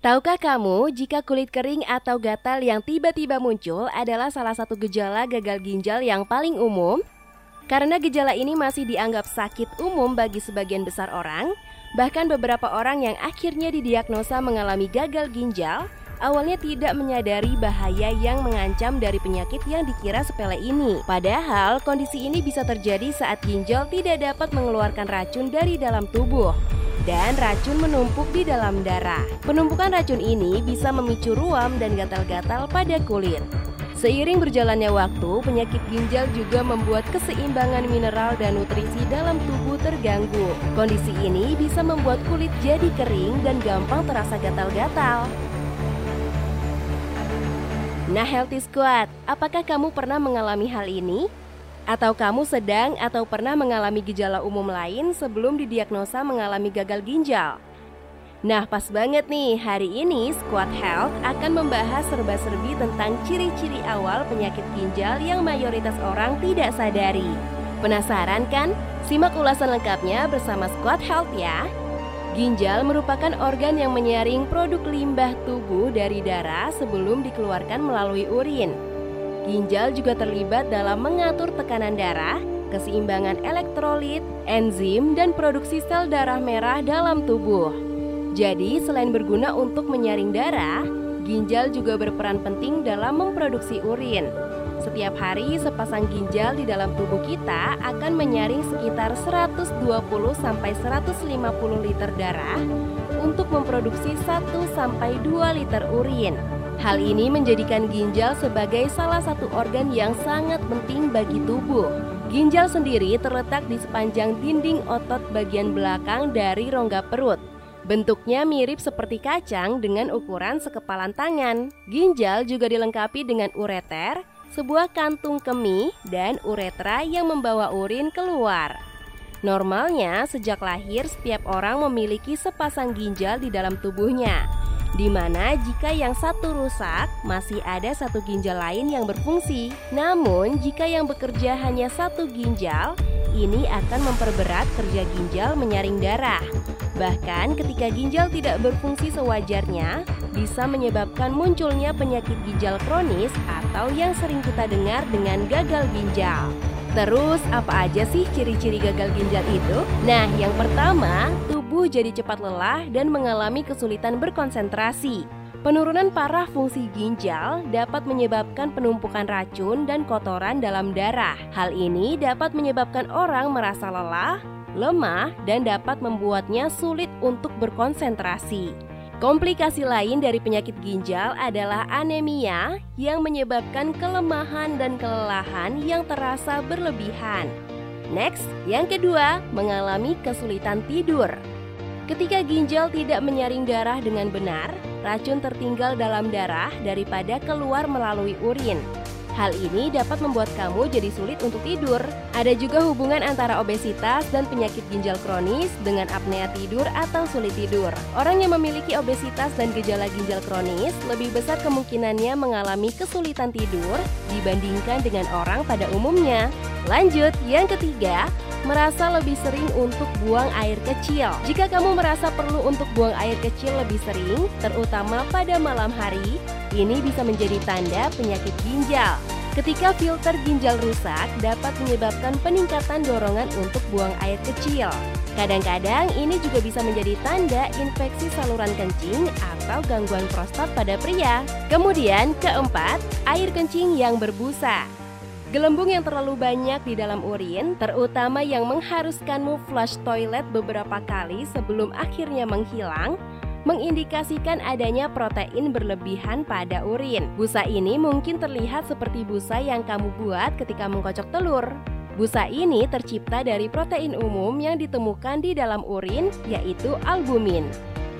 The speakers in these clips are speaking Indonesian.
Tahukah kamu jika kulit kering atau gatal yang tiba-tiba muncul adalah salah satu gejala gagal ginjal yang paling umum? Karena gejala ini masih dianggap sakit umum bagi sebagian besar orang, bahkan beberapa orang yang akhirnya didiagnosa mengalami gagal ginjal awalnya tidak menyadari bahaya yang mengancam dari penyakit yang dikira sepele ini. Padahal kondisi ini bisa terjadi saat ginjal tidak dapat mengeluarkan racun dari dalam tubuh dan racun menumpuk di dalam darah. Penumpukan racun ini bisa memicu ruam dan gatal-gatal pada kulit. Seiring berjalannya waktu, penyakit ginjal juga membuat keseimbangan mineral dan nutrisi dalam tubuh terganggu. Kondisi ini bisa membuat kulit jadi kering dan gampang terasa gatal-gatal. Nah, Healthy Skwad, apakah kamu pernah mengalami hal ini? Atau kamu sedang atau pernah mengalami gejala umum lain sebelum didiagnosa mengalami gagal ginjal? Nah, pas banget nih, hari ini Skwad Health akan membahas serba-serbi tentang ciri-ciri awal penyakit ginjal yang mayoritas orang tidak sadari. Penasaran kan? Simak ulasan lengkapnya bersama Skwad Health ya! Ginjal merupakan organ yang menyaring produk limbah tubuh dari darah sebelum dikeluarkan melalui urin. Ginjal juga terlibat dalam mengatur tekanan darah, keseimbangan elektrolit, enzim, dan produksi sel darah merah dalam tubuh. Jadi, selain berguna untuk menyaring darah, ginjal juga berperan penting dalam memproduksi urin. Setiap hari, sepasang ginjal di dalam tubuh kita akan menyaring sekitar 120-150 liter darah untuk memproduksi 1-2 liter urin. Hal ini menjadikan ginjal sebagai salah satu organ yang sangat penting bagi tubuh. Ginjal sendiri terletak di sepanjang dinding otot bagian belakang dari rongga perut. Bentuknya mirip seperti kacang dengan ukuran sekepalan tangan. Ginjal juga dilengkapi dengan ureter, sebuah kantung kemih, dan uretra yang membawa urin keluar. Normalnya, sejak lahir setiap orang memiliki sepasang ginjal di dalam tubuhnya, dimana jika yang satu rusak, masih ada satu ginjal lain yang berfungsi. Namun, jika yang bekerja hanya satu ginjal, ini akan memperberat kerja ginjal menyaring darah. Bahkan ketika ginjal tidak berfungsi sewajarnya, bisa menyebabkan munculnya penyakit ginjal kronis atau yang sering kita dengar dengan gagal ginjal. Terus, apa aja sih ciri-ciri gagal ginjal itu? Nah, yang pertama, tubuh jadi cepat lelah dan mengalami kesulitan berkonsentrasi. Penurunan parah fungsi ginjal dapat menyebabkan penumpukan racun dan kotoran dalam darah. Hal ini dapat menyebabkan orang merasa lelah, lemah, dan dapat membuatnya sulit untuk berkonsentrasi. Komplikasi lain dari penyakit ginjal adalah anemia yang menyebabkan kelemahan dan kelelahan yang terasa berlebihan. Next, yang kedua, mengalami kesulitan tidur. Ketika ginjal tidak menyaring darah dengan benar, racun tertinggal dalam darah daripada keluar melalui urin. Hal ini dapat membuat kamu jadi sulit untuk tidur. Ada juga hubungan antara obesitas dan penyakit ginjal kronis dengan apnea tidur atau sulit tidur. Orang yang memiliki obesitas dan gejala ginjal kronis lebih besar kemungkinannya mengalami kesulitan tidur dibandingkan dengan orang pada umumnya. Lanjut, yang ketiga, merasa lebih sering untuk buang air kecil. Jika kamu merasa perlu untuk buang air kecil lebih sering, terutama pada malam hari, ini bisa menjadi tanda penyakit ginjal. Ketika filter ginjal rusak dapat menyebabkan peningkatan dorongan untuk buang air kecil. Kadang-kadang ini juga bisa menjadi tanda infeksi saluran kencing atau gangguan prostat pada pria. Kemudian keempat, air kencing yang berbusa. Gelembung yang terlalu banyak di dalam urin, terutama yang mengharuskanmu flush toilet beberapa kali sebelum akhirnya menghilang, mengindikasikan adanya protein berlebihan pada urin. Busa ini mungkin terlihat seperti busa yang kamu buat ketika mengkocok telur. Busa ini tercipta dari protein umum yang ditemukan di dalam urin, yaitu albumin.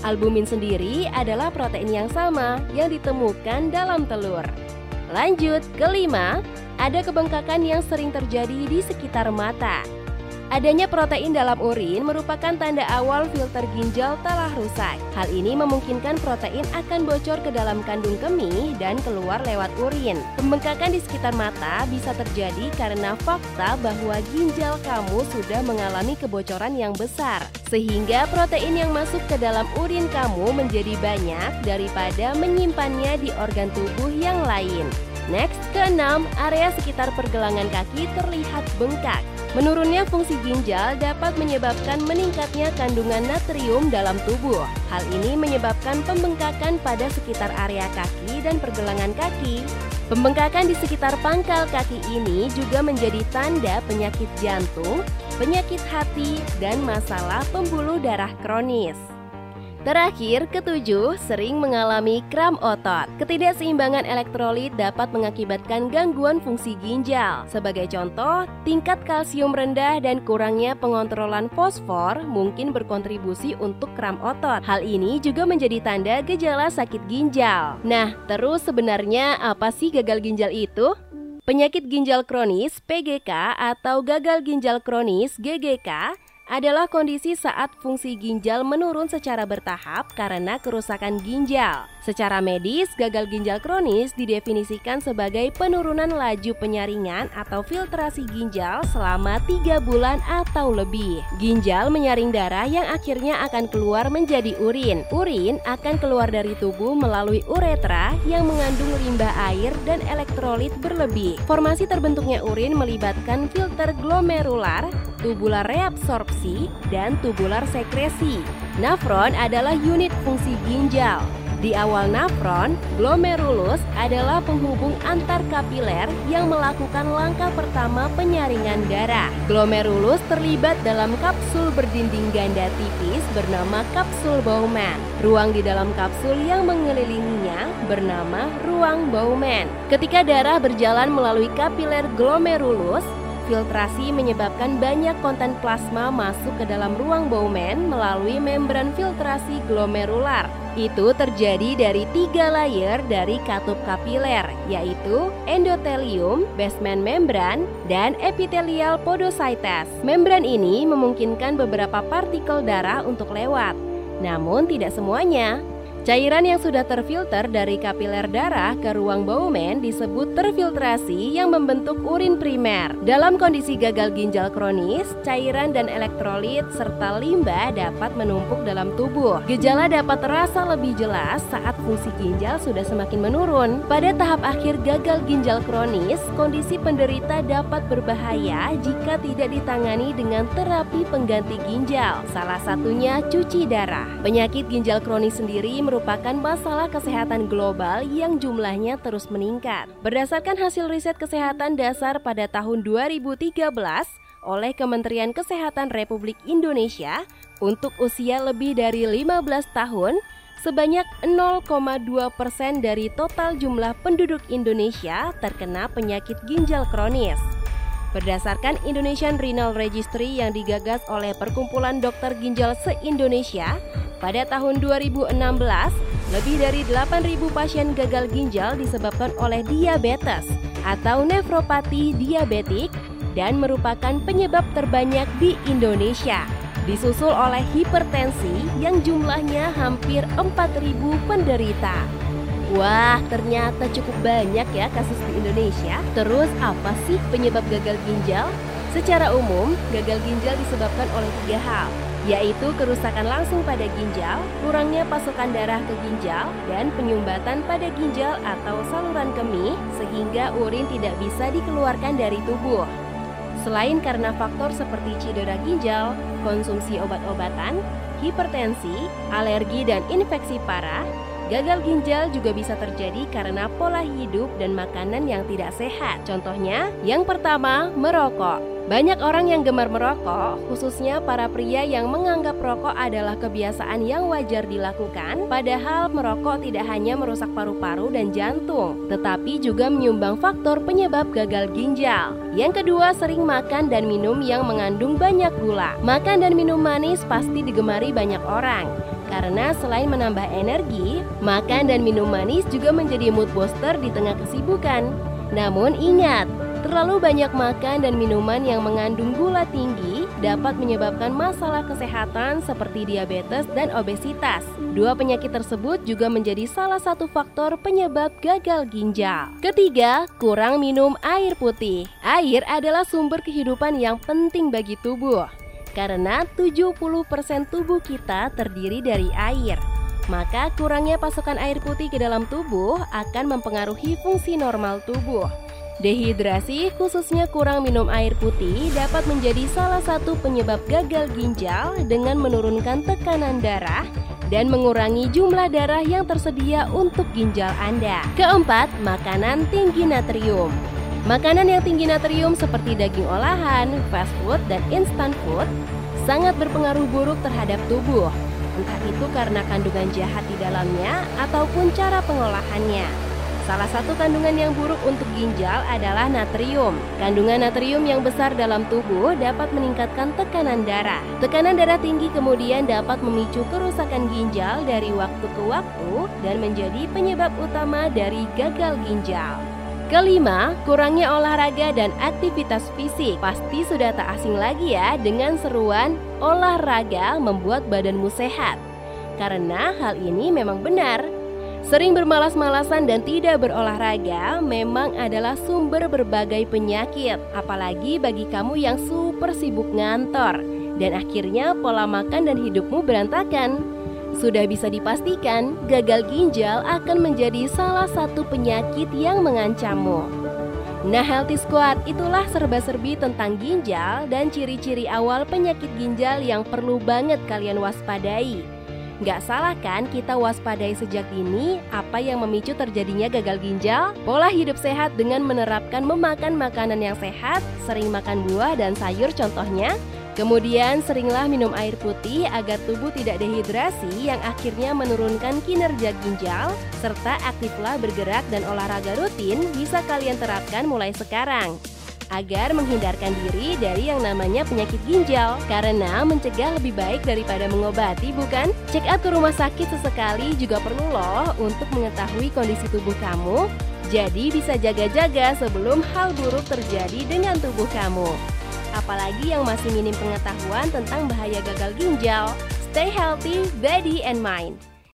Albumin sendiri adalah protein yang sama yang ditemukan dalam telur. Lanjut, kelima, ada kebengkakan yang sering terjadi di sekitar mata. Adanya protein dalam urin merupakan tanda awal filter ginjal telah rusak. Hal ini memungkinkan protein akan bocor ke dalam kandung kemih dan keluar lewat urin. Pembengkakan di sekitar mata bisa terjadi karena fakta bahwa ginjal kamu sudah mengalami kebocoran yang besar, sehingga protein yang masuk ke dalam urin kamu menjadi banyak daripada menyimpannya di organ tubuh yang lain. Next, keenam, area sekitar pergelangan kaki terlihat bengkak. Menurunnya fungsi ginjal dapat menyebabkan meningkatnya kandungan natrium dalam tubuh. Hal ini menyebabkan pembengkakan pada sekitar area kaki dan pergelangan kaki. Pembengkakan di sekitar pangkal kaki ini juga menjadi tanda penyakit jantung, penyakit hati, dan masalah pembuluh darah kronis. Terakhir, ketujuh, sering mengalami kram otot. Ketidakseimbangan elektrolit dapat mengakibatkan gangguan fungsi ginjal. Sebagai contoh, tingkat kalsium rendah dan kurangnya pengontrolan fosfor mungkin berkontribusi untuk kram otot. Hal ini juga menjadi tanda gejala sakit ginjal. Nah, terus sebenarnya apa sih gagal ginjal itu? Penyakit ginjal kronis PGK atau gagal ginjal kronis GGK adalah kondisi saat fungsi ginjal menurun secara bertahap karena kerusakan ginjal. Secara medis, gagal ginjal kronis didefinisikan sebagai penurunan laju penyaringan atau filtrasi ginjal selama 3 bulan atau lebih. Ginjal menyaring darah yang akhirnya akan keluar menjadi urin. Urin akan keluar dari tubuh melalui uretra yang mengandung limbah air dan elektrolit berlebih. Formasi terbentuknya urin melibatkan filter glomerular, tubular reabsorpsi, dan tubular sekresi. Nafron adalah unit fungsi ginjal. Di awal nafron, glomerulus adalah penghubung antar kapiler yang melakukan langkah pertama penyaringan darah. Glomerulus terlibat dalam kapsul berdinding ganda tipis bernama kapsul Bowman. Ruang di dalam kapsul yang mengelilinginya bernama ruang Bowman. Ketika darah berjalan melalui kapiler glomerulus, filtrasi menyebabkan banyak konten plasma masuk ke dalam ruang Bowman melalui membran filtrasi glomerular. Itu terjadi dari 3 layer dari katup kapiler, yaitu endotelium, basement membran, dan epithelial podocytes. Membran ini memungkinkan beberapa partikel darah untuk lewat, namun tidak semuanya. Cairan yang sudah terfilter dari kapiler darah ke ruang Bowman disebut terfiltrasi yang membentuk urin primer. Dalam kondisi gagal ginjal kronis, cairan dan elektrolit serta limbah dapat menumpuk dalam tubuh. Gejala dapat terasa lebih jelas saat fungsi ginjal sudah semakin menurun. Pada tahap akhir gagal ginjal kronis, kondisi penderita dapat berbahaya jika tidak ditangani dengan terapi pengganti ginjal, salah satunya cuci darah. Penyakit ginjal kronis sendiri merupakan masalah kesehatan global yang jumlahnya terus meningkat. Berdasarkan hasil riset kesehatan dasar pada tahun 2013 oleh Kementerian Kesehatan Republik Indonesia, untuk usia lebih dari 15 tahun, sebanyak 0,2% dari total jumlah penduduk Indonesia terkena penyakit ginjal kronis. Berdasarkan Indonesian Renal Registry yang digagas oleh Perkumpulan Dokter Ginjal se-Indonesia, pada tahun 2016, lebih dari 8.000 pasien gagal ginjal disebabkan oleh diabetes atau nefropati diabetik dan merupakan penyebab terbanyak di Indonesia, disusul oleh hipertensi yang jumlahnya hampir 4.000 penderita. Wah, ternyata cukup banyak ya kasus di Indonesia. Terus apa sih penyebab gagal ginjal? Secara umum, gagal ginjal disebabkan oleh 3 hal, yaitu kerusakan langsung pada ginjal, kurangnya pasokan darah ke ginjal, dan penyumbatan pada ginjal atau saluran kemih sehingga urin tidak bisa dikeluarkan dari tubuh. Selain karena faktor seperti cedera ginjal, konsumsi obat-obatan, hipertensi, alergi dan infeksi parah, gagal ginjal juga bisa terjadi karena pola hidup dan makanan yang tidak sehat. Contohnya, yang pertama, merokok. Banyak orang yang gemar merokok, khususnya para pria yang menganggap rokok adalah kebiasaan yang wajar dilakukan, padahal merokok tidak hanya merusak paru-paru dan jantung, tetapi juga menyumbang faktor penyebab gagal ginjal. Yang kedua, sering makan dan minum yang mengandung banyak gula. Makan dan minum manis pasti digemari banyak orang, karena selain menambah energi, makan dan minum manis juga menjadi mood booster di tengah kesibukan. Namun ingat, Terlalu banyak makan dan minuman yang mengandung gula tinggi dapat menyebabkan masalah kesehatan seperti diabetes dan obesitas. Dua penyakit tersebut juga menjadi salah satu faktor penyebab gagal ginjal. Ketiga, kurang minum air putih. Air adalah sumber kehidupan yang penting bagi tubuh, karena 70% tubuh kita terdiri dari air. Maka kurangnya pasokan air putih ke dalam tubuh akan mempengaruhi fungsi normal tubuh. Dehidrasi, khususnya kurang minum air putih, dapat menjadi salah satu penyebab gagal ginjal dengan menurunkan tekanan darah dan mengurangi jumlah darah yang tersedia untuk ginjal Anda. Keempat, makanan tinggi natrium. Makanan yang tinggi natrium seperti daging olahan, fast food, dan instant food sangat berpengaruh buruk terhadap tubuh. Entah itu karena kandungan jahat di dalamnya ataupun cara pengolahannya. Salah satu kandungan yang buruk untuk ginjal adalah natrium. Kandungan natrium yang besar dalam tubuh dapat meningkatkan tekanan darah. Tekanan darah tinggi kemudian dapat memicu kerusakan ginjal dari waktu ke waktu dan menjadi penyebab utama dari gagal ginjal. Kelima, kurangnya olahraga dan aktivitas fisik. Pasti sudah tak asing lagi ya dengan seruan olahraga membuat badanmu sehat. Karena hal ini memang benar. Sering bermalas-malasan dan tidak berolahraga memang adalah sumber berbagai penyakit. Apalagi bagi kamu yang super sibuk ngantor dan akhirnya pola makan dan hidupmu berantakan. Sudah bisa dipastikan, gagal ginjal akan menjadi salah satu penyakit yang mengancammu. Nah, Healthy Skwad, itulah serba-serbi tentang ginjal dan ciri-ciri awal penyakit ginjal yang perlu banget kalian waspadai. Nggak salah kan kita waspadai sejak dini apa yang memicu terjadinya gagal ginjal? Pola hidup sehat dengan menerapkan memakan makanan yang sehat, sering makan buah dan sayur contohnya. Kemudian seringlah minum air putih agar tubuh tidak dehidrasi yang akhirnya menurunkan kinerja ginjal, serta aktiflah bergerak dan olahraga rutin bisa kalian terapkan mulai sekarang agar menghindarkan diri dari yang namanya penyakit ginjal, karena mencegah lebih baik daripada mengobati, bukan? Check up ke rumah sakit sesekali juga perlu loh untuk mengetahui kondisi tubuh kamu, jadi bisa jaga-jaga sebelum hal buruk terjadi dengan tubuh kamu. Apalagi yang masih minim pengetahuan tentang bahaya gagal ginjal. Stay healthy, body and mind.